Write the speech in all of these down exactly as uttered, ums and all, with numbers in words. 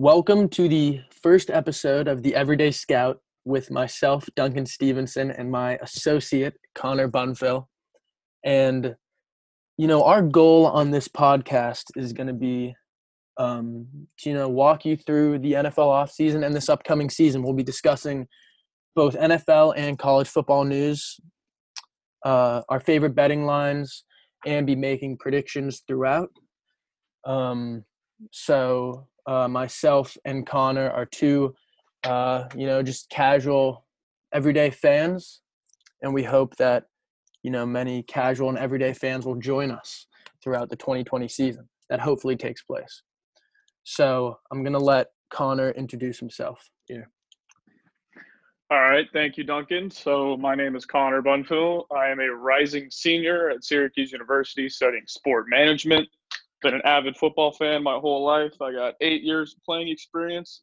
Welcome to the first episode of The Everyday Scout with myself, Duncan Stevenson, and my associate, Connor Bunfill. And, you know, our goal on this podcast is going to be, um, to, you know, walk you through the N F L offseason and this upcoming season. We'll be discussing both N F L and college football news, uh, our favorite betting lines, and be making predictions throughout. Um, so... Uh, myself and Connor are two, uh, you know, just casual, everyday fans, and we hope that, you know, many casual and everyday fans will join us throughout the twenty twenty season that hopefully takes place. So I'm going to let Connor introduce himself here. All right. Thank you, Duncan. So my name is Connor Bunfill. I am a rising senior at Syracuse University studying sport management. Been an avid football fan my whole life. I got eight years of playing experience,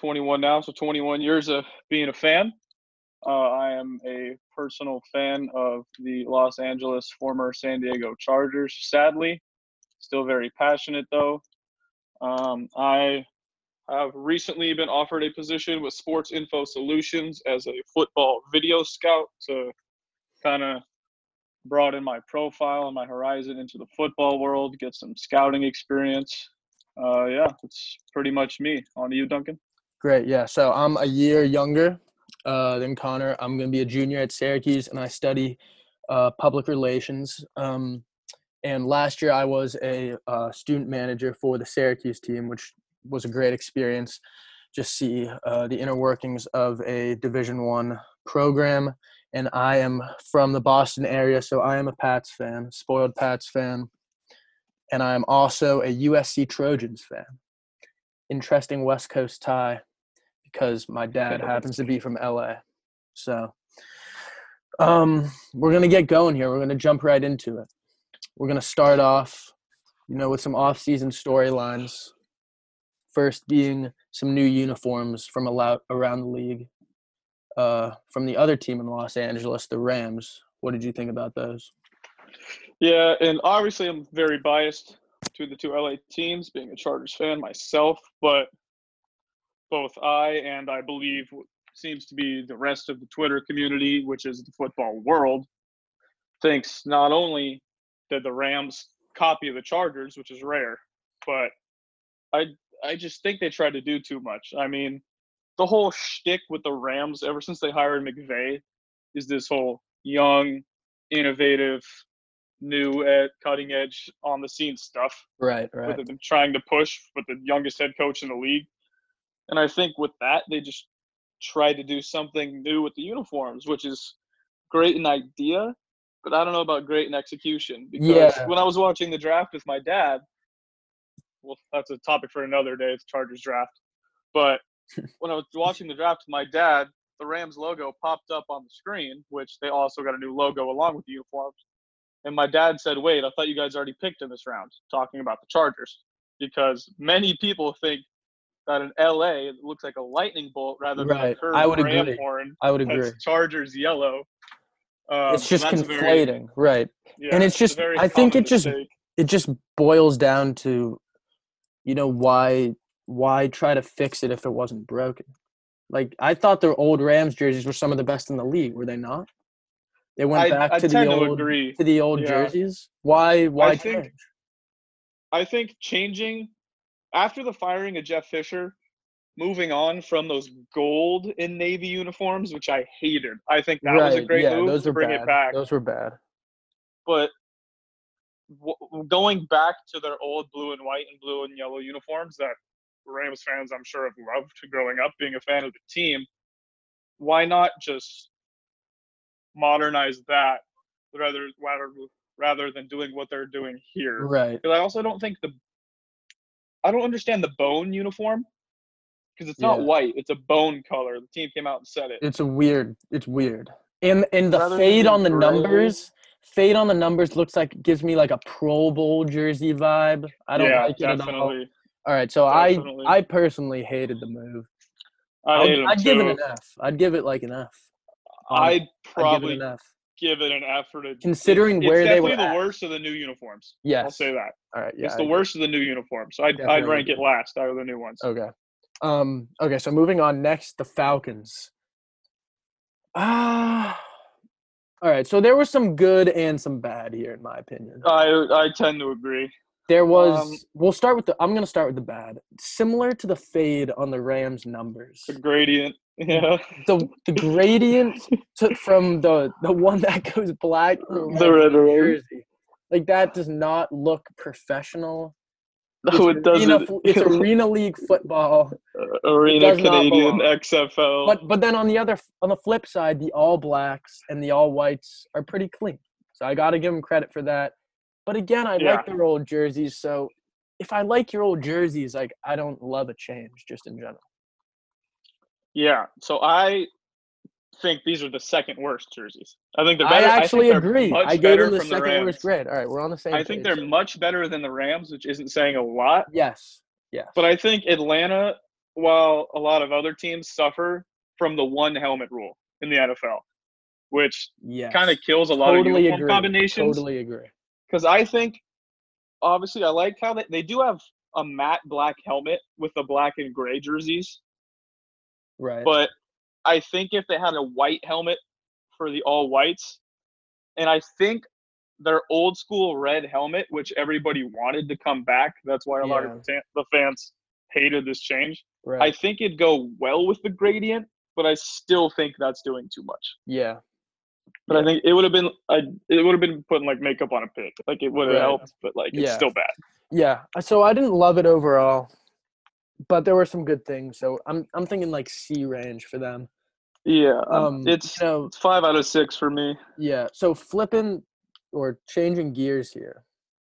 twenty-one now, so twenty-one years of being a fan. Uh, I am a personal fan of the Los Angeles, former San Diego Chargers, sadly. Still very passionate, though. Um, I have recently been offered a position with Sports Info Solutions as a football video scout to kind of broaden my profile and my horizon into the football world, get some scouting experience. Uh, yeah, it's pretty much me. On to you, Duncan. Great, yeah. So I'm a year younger uh, than Connor. I'm going to be a junior at Syracuse, and I study uh, public relations. Um, and last year I was a uh, student manager for the Syracuse team, which was a great experience. Just see uh, the inner workings of a Division One program. And I am from the Boston area, so I am a Pats fan, spoiled Pats fan. And I am also a U S C Trojans fan. Interesting West Coast tie because my dad happens to be from L A. So um, we're going to get going here. We're going to jump right into it. We're going to start off, you know, with some off-season storylines. First being some new uniforms from around the league. Uh, from the other team in Los Angeles, the Rams. What did you think about those? Yeah, and obviously I'm very biased to the two L A teams, being a Chargers fan myself, but both I and I believe what seems to be the rest of the Twitter community, which is the football world, thinks not only did the Rams copy the Chargers, which is rare, but I, I just think they tried to do too much. I mean, the whole shtick with the Rams ever since they hired McVay is this whole young, innovative, new, ed, cutting edge, on the scene stuff. Right, right. That they've been trying to push with the youngest head coach in the league. And I think with that, they just tried to do something new with the uniforms, which is great in idea, but I don't know about great in execution. Because yeah. When I was watching the draft with my dad, well, that's a topic for another day, it's Chargers draft. But when I was watching the draft with my dad, the Rams logo popped up on the screen, which they also got a new logo along with the uniforms. And my dad said, wait, I thought you guys already picked in this round, talking about the Chargers. Because many people think that in L A, it looks like a lightning bolt rather than right. a curved I would ram agree. horn. I would agree. That's Chargers yellow. Um, it's just conflating, very, right. Yeah, and it's, it's just – I think it just mistake. it just boils down to, you know, why – Why try to fix it if it wasn't broken? Like, I thought their old Rams jerseys were some of the best in the league. Were they not? They went I, back I to, the to, old, to the old yeah. jerseys. Why? Why I change? Think, I think changing after the firing of Jeff Fisher, moving on from those gold and navy uniforms, which I hated. I think that right. was a great yeah, move. Those were bring bad. It back. Those were bad. But w- going back to their old blue and white and blue and yellow uniforms that Rams fans, I'm sure, have loved growing up, being a fan of the team. Why not just modernize that rather rather, rather than doing what they're doing here? Right. Because I also don't think the – I don't understand the bone uniform because it's not yeah. white. It's a bone color. The team came out and said it. It's a weird – it's weird. And and the rather fade on the gray. numbers – fade on the numbers looks like – gives me like a Pro Bowl jersey vibe. I don't yeah, like it definitely. at all. All right, so Definitely. I I personally hated the move. I I'd, I'd give it an F. I'd give it like an F. Um, I probably I'd give it an F. give it an effort. To, Considering it, where they were, it's definitely the worst of the new uniforms. Yes, I'll say that. All right, yeah, it's I the agree. worst of the new uniforms. So I'd, I'd rank it last out of the new ones. Okay. Um. Okay. So moving on next, the Falcons. Ah. All right. So there was some good and some bad here, in my opinion. I I tend to agree. There was. Um, we'll start with the. I'm gonna start with the bad. Similar to the fade on the Rams numbers. The gradient. Yeah. The the gradient took from the the one that goes black. The red jersey. Like that does not look professional. No, it's it doesn't. Arena, it's Arena League football. Arena Canadian X F L. But but then on the other on the flip side, the All Blacks and the All Whites are pretty clean. So I got to give them credit for that. But again, I yeah. like their old jerseys. So if I like your old jerseys, like I don't love a change just in general. Yeah. So I think these are the second worst jerseys. I think they're better. I actually I agree. I gave them the second worst grade. All right, we're on the same page. I think they're much better than the Rams, which isn't saying a lot. Yes. Yeah. But I think Atlanta, while a lot of other teams suffer from the one helmet rule in the N F L, which yes. kind of kills a lot totally of uniform agree. combinations. Totally agree. Because I think, obviously, I like how they, they do have a matte black helmet with the black and gray jerseys. Right. But I think if they had a white helmet for the all whites, and I think their old school red helmet, which everybody wanted to come back, that's why a yeah. lot of the fans hated this change. Right. I think it'd go well with the gradient, but I still think that's doing too much. Yeah. But yeah. I think it would have been I, it would have been putting like makeup on a pig. Like it would have right. helped, but like it's yeah. still bad. Yeah. So I didn't love it overall. But there were some good things, so I'm I'm thinking like C range for them. Yeah, um, it's, you know, it's five out of six for me. Yeah, so flipping or changing gears here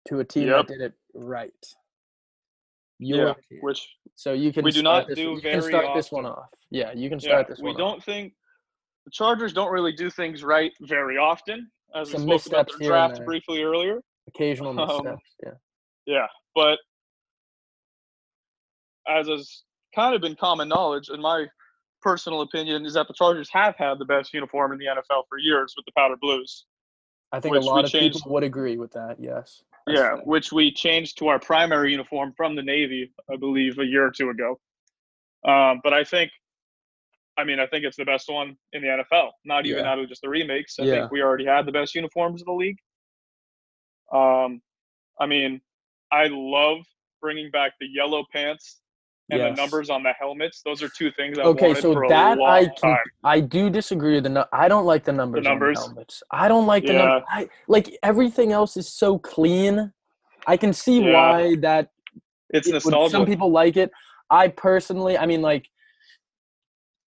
to a team yep. that did it right. You yeah, which so you can we do not this, do you very can start often. This one off. Yeah, you can start yeah, this one. We don't off. think the Chargers don't really do things right very often, as some we spoke about their draft briefly earlier. Occasional missteps. Um, yeah. Yeah, but. As has kind of been common knowledge, in my personal opinion, is that the Chargers have had the best uniform in the N F L for years with the powder blues. I think a lot of changed, people would agree with that, yes. That's yeah, right. Which we changed to our primary uniform from the Navy, I believe, a year or two ago. Um, but I think, I mean, I think it's the best one in the N F L, not even yeah. out of just the remakes. I yeah. think we already had the best uniforms in the league. Um, I mean, I love bringing back the yellow pants and yes. the numbers on the helmets. Those are two things I okay, wanted so for a that long I can, time. I do disagree with the no, – I don't like the numbers, the numbers. on the helmets. I don't like the yeah. numbers. I, like, everything else is so clean. I can see yeah. why that it's it, nostalgic. Some people like it. I personally – I mean, like,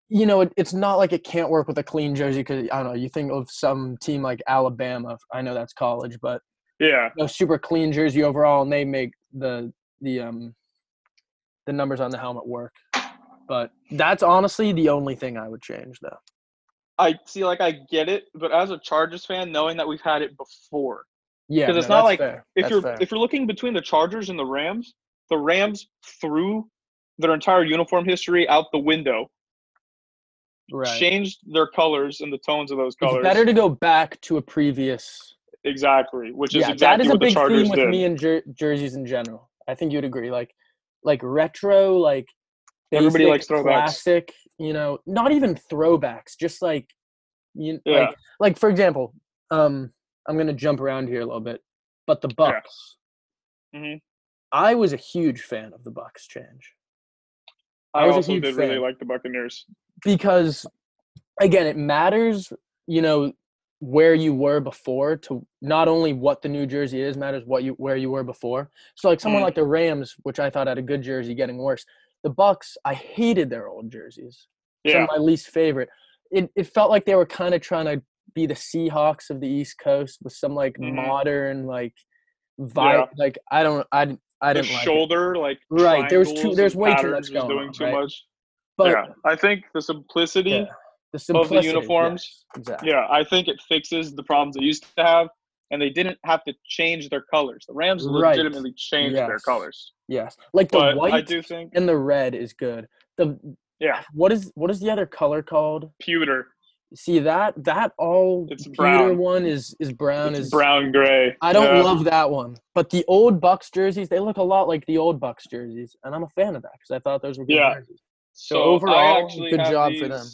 you know, it, it's not like it can't work with a clean jersey because, I don't know, you think of some team like Alabama. I know that's college, but yeah, you know, super clean jersey overall, and they make the the um – the numbers on the helmet work. But that's honestly the only thing I would change, though. I see, like, I get it, but as a Chargers fan, knowing that we've had it before. Yeah, because it's no, not like fair. if that's you're fair. if you're looking between the Chargers and the Rams, the Rams threw their entire uniform history out the window. Right. Changed their colors and the tones of those colors. It's better to go back to a previous. Exactly, which is yeah, exactly what is the Chargers did. That is a big thing with me and jer- jerseys in general. I think you'd agree, like. Like retro, like basic, everybody likes throwbacks. Classic, you know, not even throwbacks, just like, you yeah. like, like for example, um, I'm gonna jump around here a little bit, but the Bucks. Yeah. Mm-hmm. I was a huge fan of the Bucks change. I, I was also a huge did fan really like the Buccaneers because, again, it matters, you know, where you were before to not only what the new jersey is matters what you where you were before. So like someone mm. like the Rams, which I thought had a good jersey, getting worse. The Bucks, I hated their old jerseys. Yeah. Some of my least favorite. It it felt like they were kind of trying to be the Seahawks of the East Coast with some like mm-hmm. modern like vibe. Yeah. Like I don't I I didn't the like shoulder it. Like right. There was too there's way too much going doing on, too right? much. But yeah. I think the simplicity. Yeah. The of the uniforms. Yes, exactly. Yeah, I think it fixes the problems they used to have, and they didn't have to change their colors. The Rams right. legitimately changed yes. their colors. Yes, like the but white I do think, and the red is good. The yeah, what is what is the other color called? Pewter. See that that all it's computer brown. One is is brown it's is brown gray. I don't yeah. love that one, but the old Bucks jerseys, they look a lot like the old Bucks jerseys, and I'm a fan of that because I thought those were good yeah. jerseys. So, so overall, good job these, for them.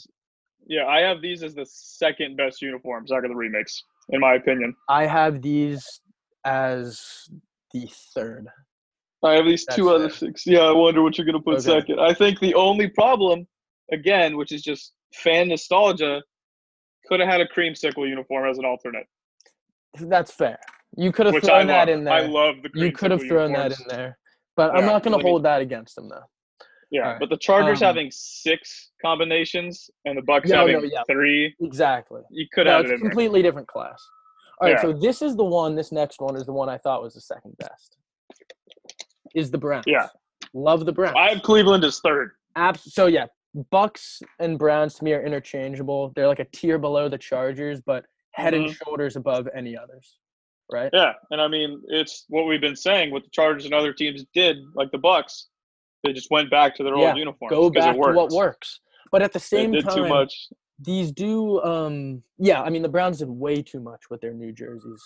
Yeah, I have these as the second best uniforms out of the remix, in my opinion. I have these as the third. I have these That's two other six. Yeah, I wonder what you're gonna put okay. second. I think the only problem, again, which is just fan nostalgia. Could have had a creamsicle uniform as an alternate. That's fair. You could have Which thrown that in there. I love the creamsicle You could have thrown uniforms. that in there. But yeah, I'm not going to hold that against them, though. Yeah, right. But the Chargers um, having six combinations and the Bucs no, having no, yeah. three. Exactly. You could no, have it's it in a completely there. different class. All right, yeah. so this is the one. This next one is the one I thought was the second best. Is the Browns. Yeah. Love the Browns. I have Cleveland as third. Abs- so, yeah. Bucks and Browns to me are interchangeable. They're like a tier below the Chargers, but head mm-hmm. and shoulders above any others, right? Yeah, and I mean, it's what we've been saying, what the Chargers and other teams did, like the Bucks, they just went back to their yeah, old uniforms. Go back it to what works. But at the same time, too much. these do um, – yeah, I mean, the Browns did way too much with their new jerseys.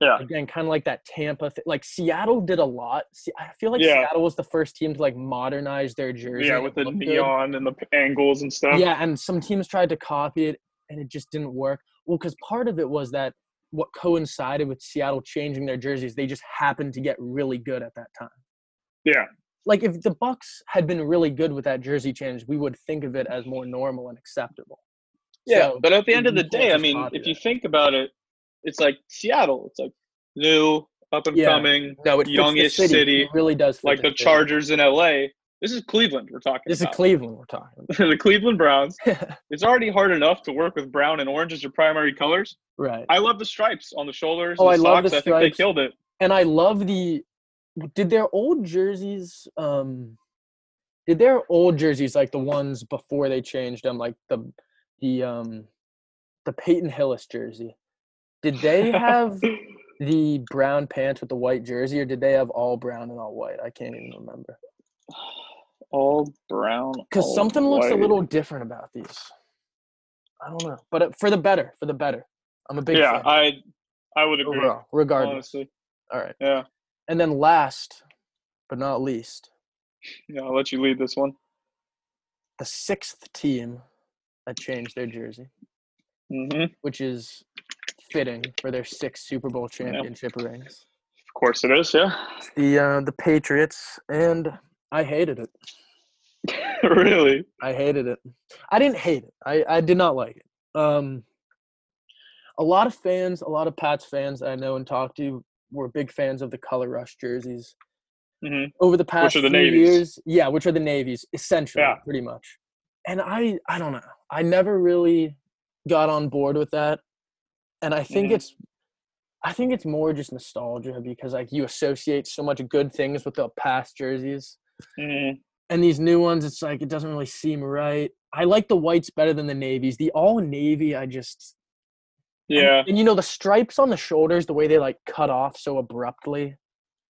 Yeah. Again, kind of like that Tampa thing. Like, Seattle did a lot. See, I feel like yeah. Seattle was the first team to, like, modernize their jersey. Yeah, with the neon good. and the angles and stuff. Yeah, and some teams tried to copy it, and it just didn't work. Well, because part of it was that what coincided with Seattle changing their jerseys, they just happened to get really good at that time. Yeah. Like, if the Bucks had been really good with that jersey change, we would think of it as more normal and acceptable. Yeah, so, but at the end of the day, I mean, if you think about it, it's like Seattle. It's like new, up and yeah. coming, no, it youngish city. city. It really does fit like the city. Chargers in L A. This is Cleveland we're talking this about. This is Cleveland we're talking about. The Cleveland Browns. It's already hard enough to work with brown and orange as your primary colors. Right. I love the stripes on the shoulders oh, and the I socks. Love the stripes. I think they killed it. And I love the – did their old jerseys um, – did their old jerseys, like the ones before they changed them, like the the um, the Peyton Hillis jersey? Did they have the brown pants with the white jersey, or did they have all brown and all white? I can't even remember. All brown, because something white. looks a little different about these. I don't know, but for the better, for the better. I'm a big yeah, fan. Yeah, I, I would agree. Overall, regardless. Honestly. All right. Yeah. And then last, but not least. Yeah, I'll let you lead this one. The sixth team that changed their jersey, mm-hmm. which is fitting for their six Super Bowl championship yeah. rings. Of course it is, yeah. It's the uh, the Patriots, and I hated it. Really? I hated it. I didn't hate it. I, I did not like it. Um, a lot of fans, a lot of Pats fans I know and talk to were big fans of the Color Rush jerseys. Mm-hmm. Over the past few years. Yeah, which are the navies, essentially, yeah. pretty much. And I, I don't know. I never really got on board with that. And I think mm-hmm. it's I think it's more just nostalgia because, like, you associate so much good things with the past jerseys. Mm-hmm. And these new ones, it's like it doesn't really seem right. I like the whites better than the navies. The all-navy, I just – yeah. And, and, you know, the stripes on the shoulders, the way they, like, cut off so abruptly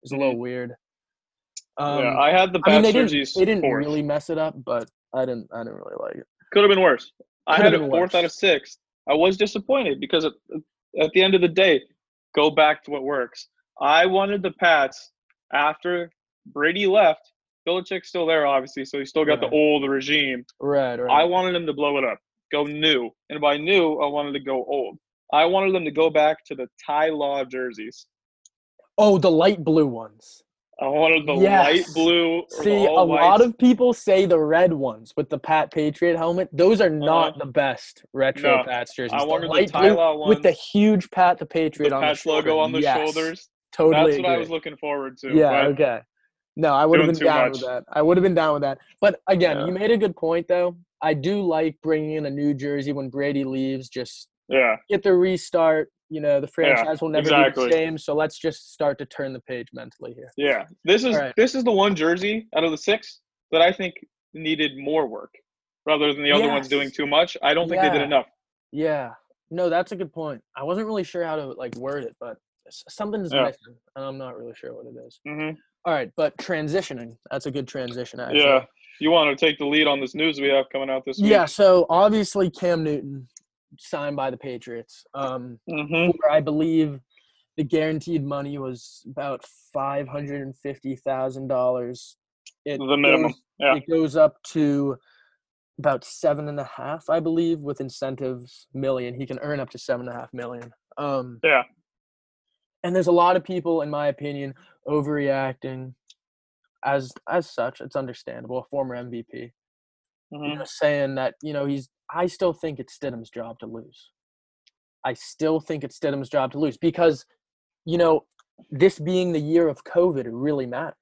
is a little mm-hmm. weird. Um, yeah, I had the past I mean, they jerseys. Didn't, they didn't fourth. really mess it up, but I didn't I didn't really like it. Could have been worse. I Could've had it fourth worse. out of sixth. I was disappointed because at, at the end of the day, go back to what works. I wanted the Pats after Brady left. Belichick's still there, obviously, so he still got right. the old regime. Right, right. I wanted him to blow it up, go new. And by new, I wanted to go old. I wanted them to go back to the Ty Law jerseys. Oh, the light blue ones. I wanted the yes. light blue. See, a whites. lot of people say the red ones with the Pat Patriot helmet. Those are not uh-huh. the best retro no. Pats jerseys. I wanted the, light the Ty Law ones. With the huge Pat the Patriot the on, Pat's the logo on the yes. shoulders. Totally That's agree. what I was looking forward to. Yeah, okay. No, I would have been down much. with that. I would have been down with that. But, again, yeah. you made a good point, though. I do like bringing in a new jersey when Brady leaves. Just yeah. get the restart. You know, the franchise yeah, will never exactly. be the same, so let's just start to turn the page mentally here. Yeah. This is right. this is the one jersey out of the six that I think needed more work rather than the yes. other ones doing too much. I don't think yeah. they did enough. Yeah. No, that's a good point. I wasn't really sure how to, like, word it, but something's yeah. missing, and I'm not really sure what it is. Mm-hmm. All right, but transitioning. That's a good transition, actually. Yeah. You want to take the lead on this news we have coming out this week? Yeah, so obviously Cam Newton signed by the Patriots. Um, mm-hmm. where I believe the guaranteed money was about five hundred fifty thousand dollars. It the minimum. Goes, yeah. It goes up to about seven and a half, I believe, with incentives million. He can earn up to seven and a half million. Um, yeah. And there's a lot of people, in my opinion, overreacting. As as such, it's understandable. A former M V P, mm-hmm. you know, saying that you know he's. I still think it's Stidham's job to lose. I still think it's Stidham's job to lose because, you know, this being the year of COVID, it really matters.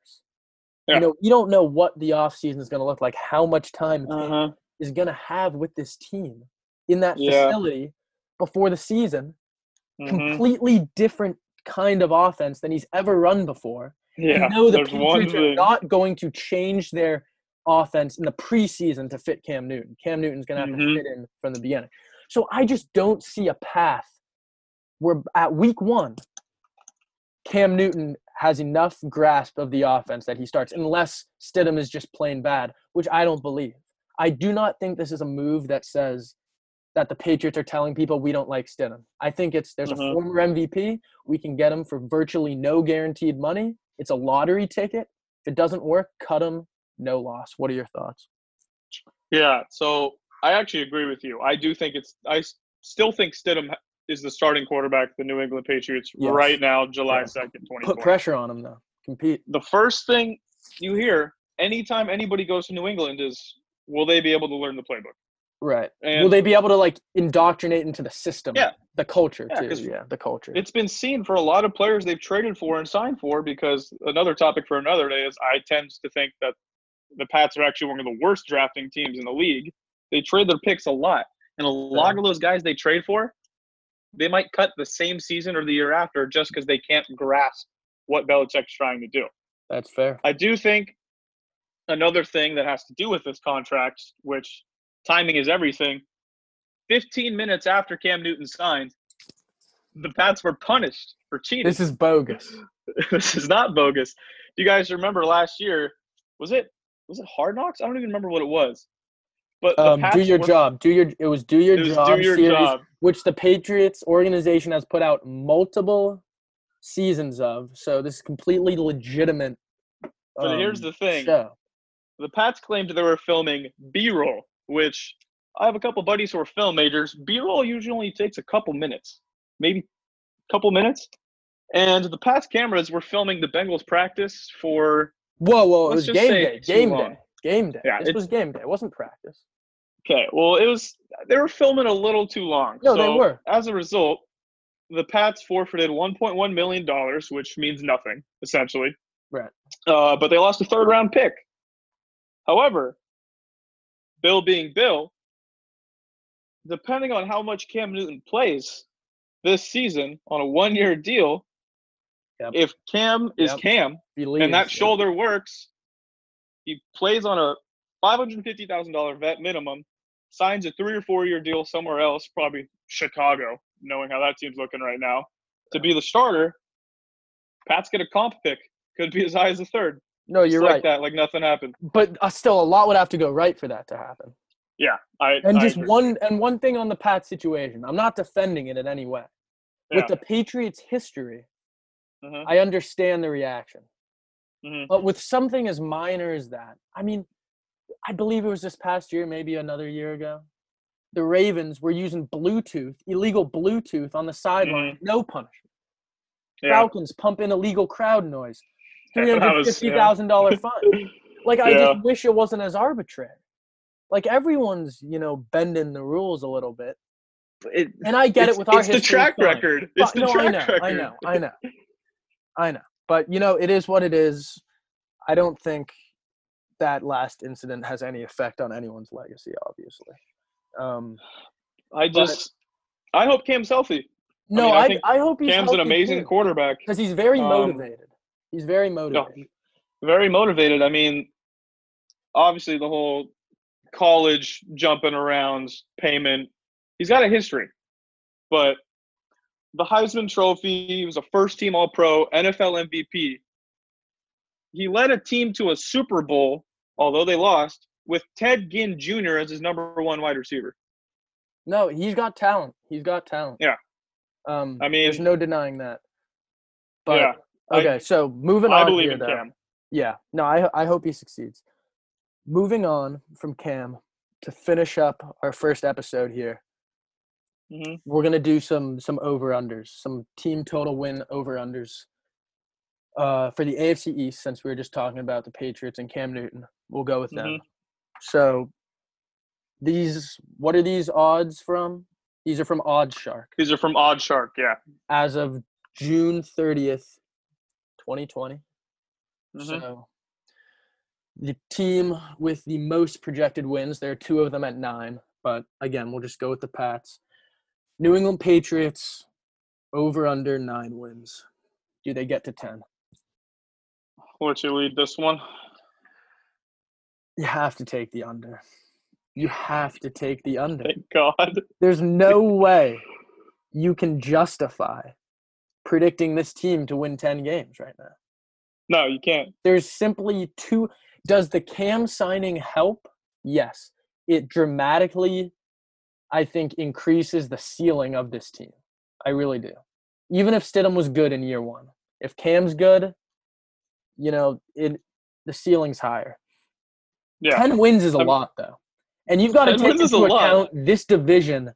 Yeah. You know, you don't know what the offseason is going to look like, how much time uh-huh. is going to have with this team in that yeah. facility before the season. Mm-hmm. Completely different kind of offense than he's ever run before. Yeah, you know the Patriots are not going to change their offense in the preseason to fit Cam Newton. Cam Newton's going to have mm-hmm. to fit in from the beginning. So I just don't see a path where at week one, Cam Newton has enough grasp of the offense that he starts, unless Stidham is just plain bad, which I don't believe. I do not think this is a move that says that the Patriots are telling people we don't like Stidham. I think it's there's mm-hmm. a former M V P. We can get him for virtually no guaranteed money. It's a lottery ticket. If it doesn't work, cut him. No loss. What are your thoughts? Yeah, so I actually agree with you. I do think it's – I still think Stidham is the starting quarterback of the New England Patriots yes. right now, July second, twenty twenty. Put pressure on him, though. Compete. The first thing you hear anytime anybody goes to New England is, will they be able to learn the playbook? Right. And will they be able to, like, indoctrinate into the system? Yeah. The culture, yeah, too. Yeah, the culture. It's been seen for a lot of players they've traded for and signed for because another topic for another day is I tend to think that the Pats are actually one of the worst drafting teams in the league. They trade their picks a lot. And a lot of those guys they trade for, they might cut the same season or the year after just because they can't grasp what Belichick's trying to do. That's fair. I do think another thing that has to do with this contract, which timing is everything, fifteen minutes after Cam Newton signed, the Pats were punished for cheating. This is bogus. This is not bogus. You guys remember last year, was it? Was it Hard Knocks? I don't even remember what it was. But um, do your were, job. Do your it was do your was job do your series, job. Which the Patriots organization has put out multiple seasons of. So this is completely legitimate. Um, but here's the thing: show. The Pats claimed they were filming B-roll, which I have a couple buddies who are film majors. B-roll usually only takes a couple minutes, maybe a couple minutes, and the Pats cameras were filming the Bengals practice for. Whoa, whoa, it was game day, game day, game day. Yeah, this was game day. It wasn't practice. Okay, well, it was – they were filming a little too long. No, so they were. As a result, the Pats forfeited one point one million dollars, which means nothing, essentially. Right. Uh, but they lost a third-round pick. However, Bill being Bill, depending on how much Cam Newton plays this season on a one-year deal – Yep. If Cam is yep. Cam believes, and that shoulder yep. works, he plays on a five hundred fifty thousand dollars vet minimum, signs a three- or four-year deal somewhere else, probably Chicago, knowing how that team's looking right now, to be the starter, Pats get a comp pick. Could be as high as a third. No, you're Just right. Like that, like nothing happened. But uh, still, a lot would have to go right for that to happen. Yeah. I, and I just agree. one And one thing on the Pats situation. I'm not defending it in any way. With yeah. the Patriots' history – Uh-huh. I understand the reaction. Uh-huh. But with something as minor as that, I mean, I believe it was this past year, maybe another year ago, the Ravens were using Bluetooth, illegal Bluetooth on the sideline, uh-huh. no punishment. Yeah. Falcons pump in illegal crowd noise, three hundred fifty thousand dollars yeah. fine. Like, I yeah. just wish it wasn't as arbitrary. Like, everyone's, you know, bending the rules a little bit. It, and I get it with our history. It's the track fine. record. It's but, the no, track I know, record. I know, I know. I know. But, you know, it is what it is. I don't think that last incident has any effect on anyone's legacy, obviously. Um, I just – I hope Cam's healthy. No, I mean, I, I, I hope he's Cam's healthy an amazing too, quarterback. Because he's very motivated. Um, he's very motivated. No, very motivated. I mean, obviously the whole college jumping around payment, he's got a history. But – the Heisman Trophy, he was a first-team All-Pro, N F L M V P. He led a team to a Super Bowl, although they lost, with Ted Ginn Junior as his number one wide receiver. No, he's got talent. He's got talent. Yeah. Um, I mean, there's no denying that. But, yeah. Okay, I, so moving I on. I believe here, in though. Cam. Yeah. No, I I hope he succeeds. Moving on from Cam to finish up our first episode here. Mm-hmm. We're gonna do some some over unders, some team total win over unders. Uh, for the A F C East, since we were just talking about the Patriots and Cam Newton, we'll go with them. Mm-hmm. So, these what are these odds from? These are from Odd Shark. These are from Odd Shark, yeah. As of June thirtieth, twenty twenty. Mm-hmm. So, the team with the most projected wins, there are two of them at nine, but again, we'll just go with the Pats. New England Patriots, over under nine wins. Do they get to ten? What's your lead this one? You have to take the under. You have to take the under. Thank God. There's no way you can justify predicting this team to win ten games right now. No, you can't. There's simply two. Does the Cam signing help? Yes. It dramatically, I think, increases the ceiling of this team. I really do. Even if Stidham was good in year one, if Cam's good, you know, it the ceiling's higher. Yeah. ten wins is a I'm, lot, though. And you've got to take into account this division.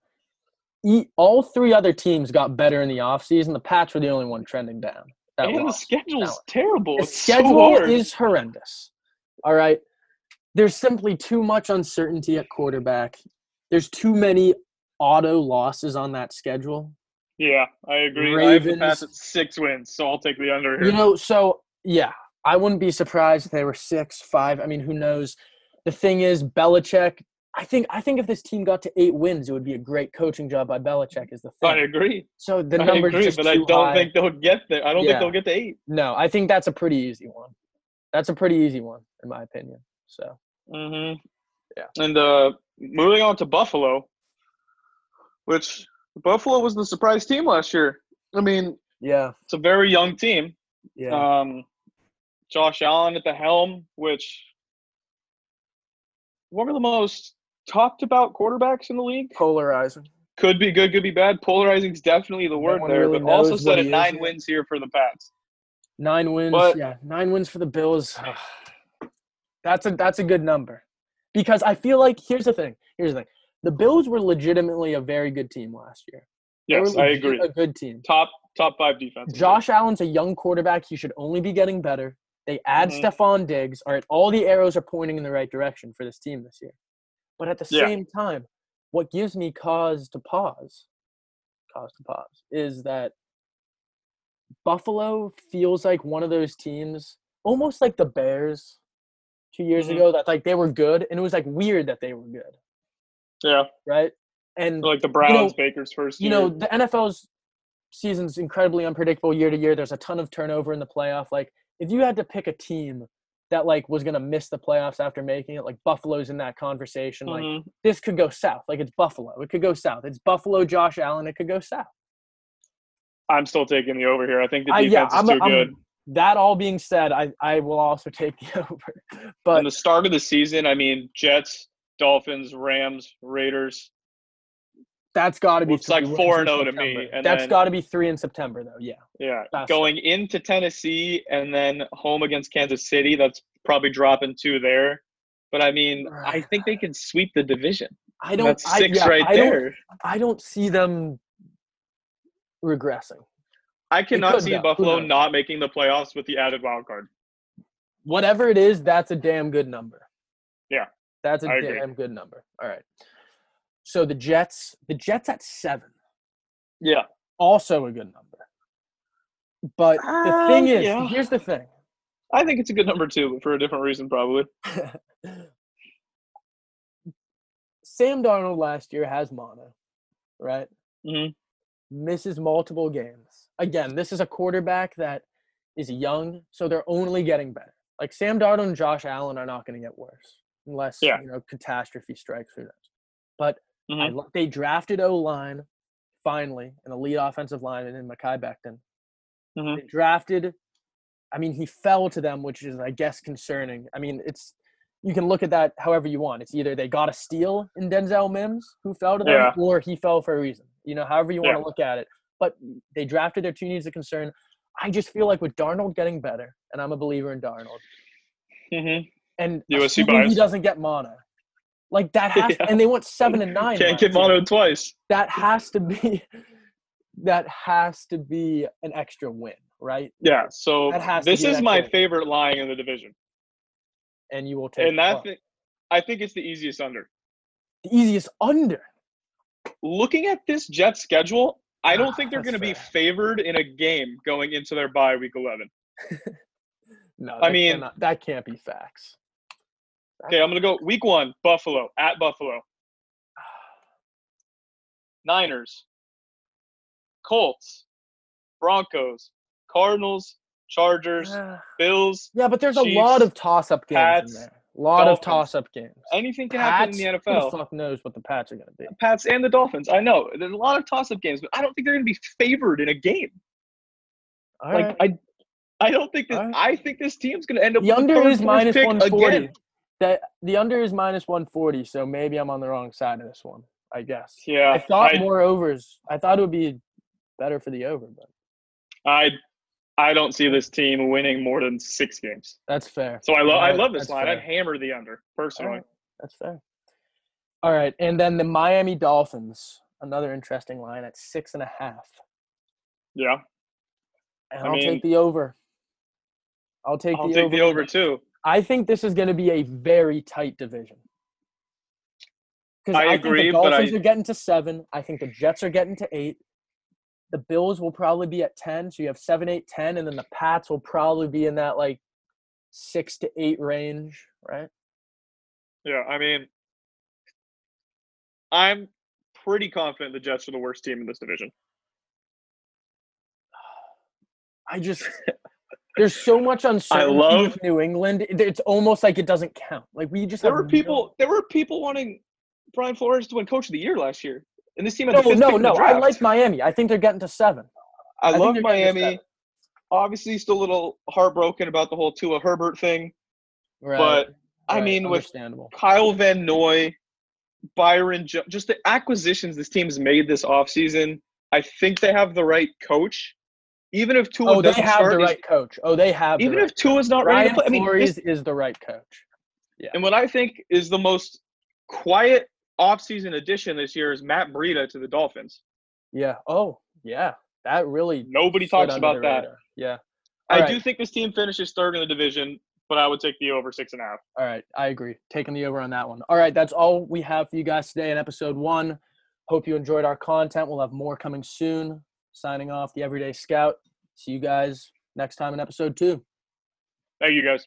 All three other teams got better in the offseason. The Pats were the only one trending down. And loss. The schedule's now, terrible. The it's schedule so is horrendous. All right. There's simply too much uncertainty at quarterback. There's too many auto losses on that schedule. Yeah, I agree. Ravens, I have the Pats at six wins, so I'll take the under here. You know, so, yeah, I wouldn't be surprised if they were six, five. I mean, who knows? The thing is, Belichick, I think I think if this team got to eight wins, it would be a great coaching job by Belichick is the thing. I agree. So the numbers just too high. I agree, but I don't think they'll get there. I don't think they'll get to eight. No, I think that's a pretty easy one. That's a pretty easy one, in my opinion. So, mm-hmm. yeah. And uh, moving on to Buffalo, which – Buffalo was the surprise team last year. I mean, yeah, it's a very young team. Yeah, um, Josh Allen at the helm, which one of the most talked about quarterbacks in the league. Polarizing. Could be good, could be bad. Polarizing is definitely the word no there, really but also set at nine is. wins here for the Pats. Nine wins, but, yeah, nine wins for the Bills. that's a that's a good number because I feel like here's the thing. Here's the thing. The Bills were legitimately a very good team last year. Yes, I agree. A good team. Top top five defense. Josh Allen's a young quarterback. He should only be getting better. They add mm-hmm. Stephon Diggs. All right, all the arrows are pointing in the right direction for this team this year. But at the yeah. same time, what gives me cause to pause, cause to pause, is that Buffalo feels like one of those teams, almost like the Bears two years mm-hmm. ago, that like they were good, and it was like weird that they were good. Yeah. Right? And like the Browns, you know, Baker's first year. You know, the N F L's season's incredibly unpredictable year to year. There's a ton of turnover in the playoff. Like, if you had to pick a team that, like, was going to miss the playoffs after making it, like, Buffalo's in that conversation. Like, mm-hmm. this could go south. Like, it's Buffalo. It could go south. It's Buffalo, Josh Allen. It could go south. I'm still taking the over here. I think the defense I, yeah, is I'm, too I'm, good. That all being said, I, I will also take the over. But from the start of the season, I mean, Jets – Dolphins, Rams, Raiders. That's got to be it's like four and zero to me. And that's got to be three in September, though. Yeah. Yeah, that's going it. into Tennessee and then home against Kansas City. That's probably dropping two there. But I mean, I think they can sweep the division. I don't. That's six I, yeah, right I there. Don't, I don't see them regressing. I cannot could, see though. Buffalo not making the playoffs with the added wild card. Whatever it is, that's a damn good number. Yeah. That's a damn good number. All right. So the Jets, the Jets at seven. Yeah. Also a good number. But uh, the thing is, yeah. here's the thing. I think it's a good number too, but for a different reason probably. Sam Darnold last year has mono, right? Mm-hmm. Misses multiple games. Again, this is a quarterback that is young, so they're only getting better. Like Sam Darnold and Josh Allen are not going to get worse. Unless, yeah. you know, catastrophe strikes for them. But mm-hmm. I, they drafted O-line, finally, an elite offensive lineman in Mekhi Becton. Mm-hmm. They drafted – I mean, he fell to them, which is, I guess, concerning. I mean, it's you can look at that however you want. It's either they got a steal in Denzel Mims, who fell to them, yeah. or he fell for a reason. You know, however you yeah. want to look at it. But they drafted their two needs of concern. I just feel like with Darnold getting better, and I'm a believer in Darnold, mm-hmm. and U S C bias. He doesn't get mono. Like, that has yeah. – and they went seven and nine. Can't get mono twice. That has to be – that has to be an extra win, right? Yeah, so this is my win. favorite line in the division. And you will take and that th- I think it's the easiest under. The easiest under? Looking at this Jets schedule, I don't ah, think they're going to be favored in a game going into their bye week eleven. No, I mean cannot, that can't be facts. Okay, I'm going to go week one, Buffalo, at Buffalo. Niners, Colts, Broncos, Cardinals, Chargers, Bills. Yeah, but there's Chiefs, a lot of toss-up games Pats, in there. A lot Dolphins. of toss-up games. Anything can Pats, happen in the N F L. Who the fuck knows what the Pats are going to be? The Pats and the Dolphins. I know. There's a lot of toss-up games, but I don't think they're going to be favored in a game. All like, right. I I don't think this right. – I think this team's going to end up the with under the third, is minus pick one forty. Again. That the under is minus one forty, so maybe I'm on the wrong side of this one, I guess. Yeah. I thought I, more overs. I thought it would be better for the over, but I I don't see this team winning more than six games. That's fair. So I love I love this line. I'd hammer the under personally. All right. That's fair. All right, and then the Miami Dolphins, another interesting line at six and a half. Yeah. And I I'll mean, take the over. I'll take I'll the take over. I'll take the over too. I think this is going to be a very tight division. I, I agree, think the Dolphins but I... are getting to seven. I think the Jets are getting to eight. The Bills will probably be at ten. So you have seven, eight, ten, and then the Pats will probably be in that like six to eight range, right? Yeah, I mean, I'm pretty confident the Jets are the worst team in this division. I just. There's so much uncertainty I love, with New England. It's almost like it doesn't count. Like we just there were people. No... There were people wanting Brian Flores to win Coach of the Year last year, and this team had no, the fifth no, pick no. In the draft. I like Miami. I think they're getting to seven. I, I love Miami. Obviously, still a little heartbroken about the whole Tua Herbert thing, right. but right. I mean, with Kyle Van Noy, Byron Jones, just the acquisitions this team's made this offseason, I think they have the right coach. Even if Tua oh, doesn't they have start, the right coach. Oh, they have. Even the right if Tua's not Brian ready to play, I mean, Flores is the right coach. Yeah. And what I think is the most quiet offseason addition this year is Matt Breida to the Dolphins. Yeah. Oh, yeah. That really. Nobody talks about that. Radar. Yeah. All I right. do think this team finishes third in the division, but I would take the over six and a half. All right, I agree. Taking the over on that one. All right, that's all we have for you guys today in episode one. Hope you enjoyed our content. We'll have more coming soon. Signing off, the Everyday Scout. See you guys next time in episode two. Thank you, guys.